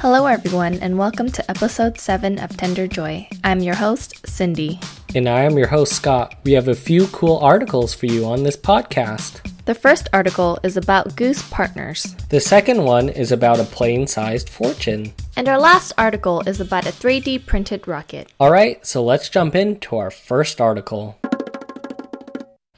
Hello everyone, and welcome to episode 7 of Tender Joy. I'm your host, Cindy. And I am your host, Scott. We have a few cool articles for you on this podcast. The first article is about Goose Partners. The second one is about a plane-sized fortune. And our last article is about a 3D printed rocket. Alright, so let's jump into our first article.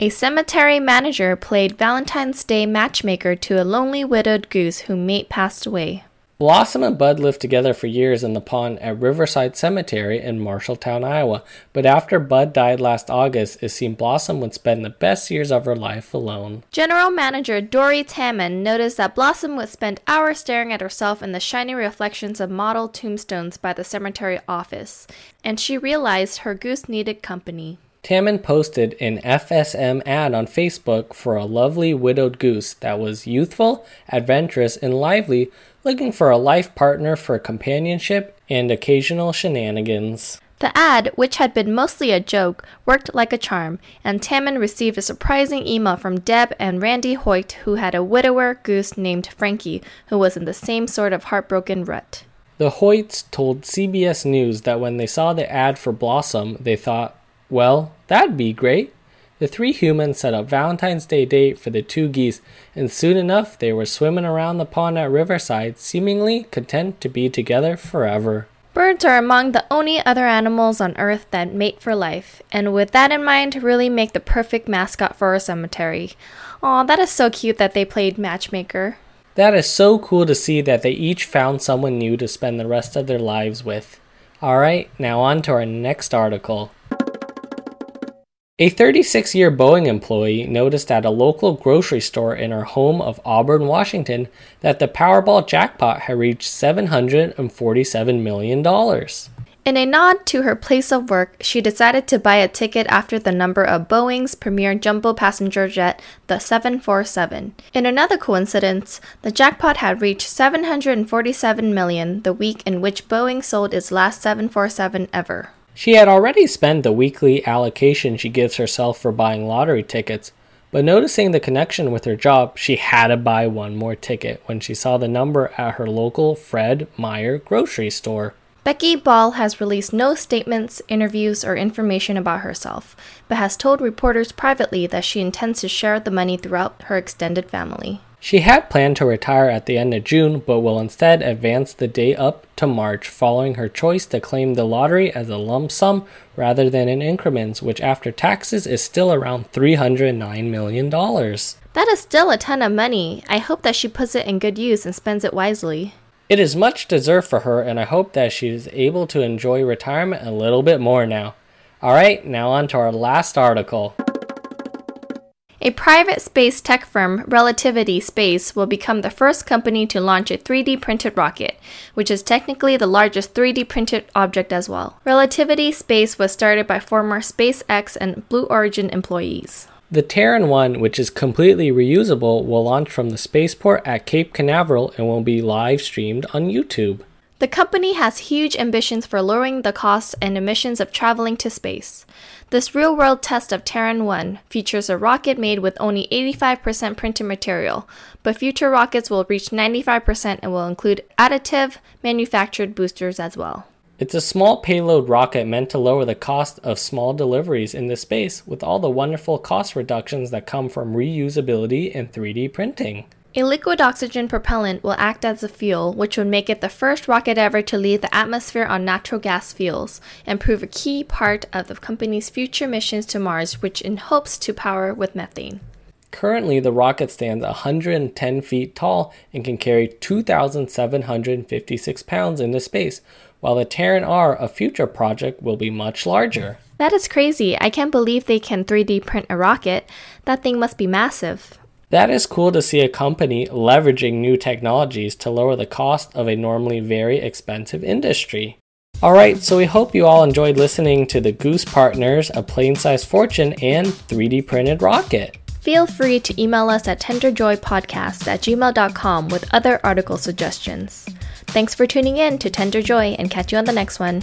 A cemetery manager played Valentine's Day matchmaker to a lonely widowed goose whose mate passed away. Blossom and Bud lived together for years in the pond at Riverside Cemetery in Marshalltown, Iowa, but after Bud died last August, it seemed Blossom would spend the best years of her life alone. General Manager Dori Tammen noticed that Blossom would spend hours staring at herself in the shiny reflections of model tombstones by the cemetery office, and she realized her goose needed company. Tammen posted an FSM ad on Facebook for a lovely widowed goose that was youthful, adventurous, and lively, looking for a life partner for companionship and occasional shenanigans. The ad, which had been mostly a joke, worked like a charm, and Tammen received a surprising email from Deb and Randy Hoyt, who had a widower goose named Frankie, who was in the same sort of heartbroken rut. The Hoyts told CBS News that when they saw the ad for Blossom, they thought, well, that'd be great. The three humans set up Valentine's Day date for the two geese, and soon enough they were swimming around the pond at Riverside, seemingly content to be together forever. Birds are among the only other animals on Earth that mate for life, and with that in mind, really make the perfect mascot for a cemetery. Aw, that is so cute that they played matchmaker. That is so cool to see that they each found someone new to spend the rest of their lives with. Alright, now on to our next article. A 36-year Boeing employee noticed at a local grocery store in her home of Auburn, Washington, that the Powerball jackpot had reached $747 million. In a nod to her place of work, she decided to buy a ticket after the number of Boeing's premier jumbo passenger jet, the 747. In another coincidence, the jackpot had reached $747 million the week in which Boeing sold its last 747 ever. She had already spent the weekly allocation she gives herself for buying lottery tickets, but noticing the connection with her job, she had to buy one more ticket when she saw the number at her local Fred Meyer grocery store. Becky Ball has released no statements, interviews, or information about herself, but has told reporters privately that she intends to share the money throughout her extended family. She had planned to retire at the end of June, but will instead advance the date up to March following her choice to claim the lottery as a lump sum rather than in increments, which after taxes is still around $309 million. That is still a ton of money. I hope that she puts it in good use and spends it wisely. It is much deserved for her, and I hope that she is able to enjoy retirement a little bit more now. Alright, now on to our last article. A private space tech firm, Relativity Space, will become the first company to launch a 3D printed rocket, which is technically the largest 3D printed object as well. Relativity Space was started by former SpaceX and Blue Origin employees. The Terran 1, which is completely reusable, will launch from the spaceport at Cape Canaveral and will be live streamed on YouTube. The company has huge ambitions for lowering the costs and emissions of traveling to space. This real-world test of Terran 1 features a rocket made with only 85% printed material, but future rockets will reach 95% and will include additive manufactured boosters as well. It's a small payload rocket meant to lower the cost of small deliveries into space with all the wonderful cost reductions that come from reusability and 3D printing. A liquid oxygen propellant will act as a fuel, which would make it the first rocket ever to leave the atmosphere on natural gas fuels, and prove a key part of the company's future missions to Mars, which it hopes to power with methane. Currently, the rocket stands 110 feet tall and can carry 2,756 pounds into space, while the Terran R, a future project, will be much larger. That is crazy. I can't believe they can 3D print a rocket. That thing must be massive. That is cool to see a company leveraging new technologies to lower the cost of a normally very expensive industry. Alright, so we hope you all enjoyed listening to the Goose Partners, a plane-sized fortune, and 3D printed rocket. Feel free to email us at tenderjoypodcast@gmail.com with other article suggestions. Thanks for tuning in to Tender Joy, and catch you on the next one.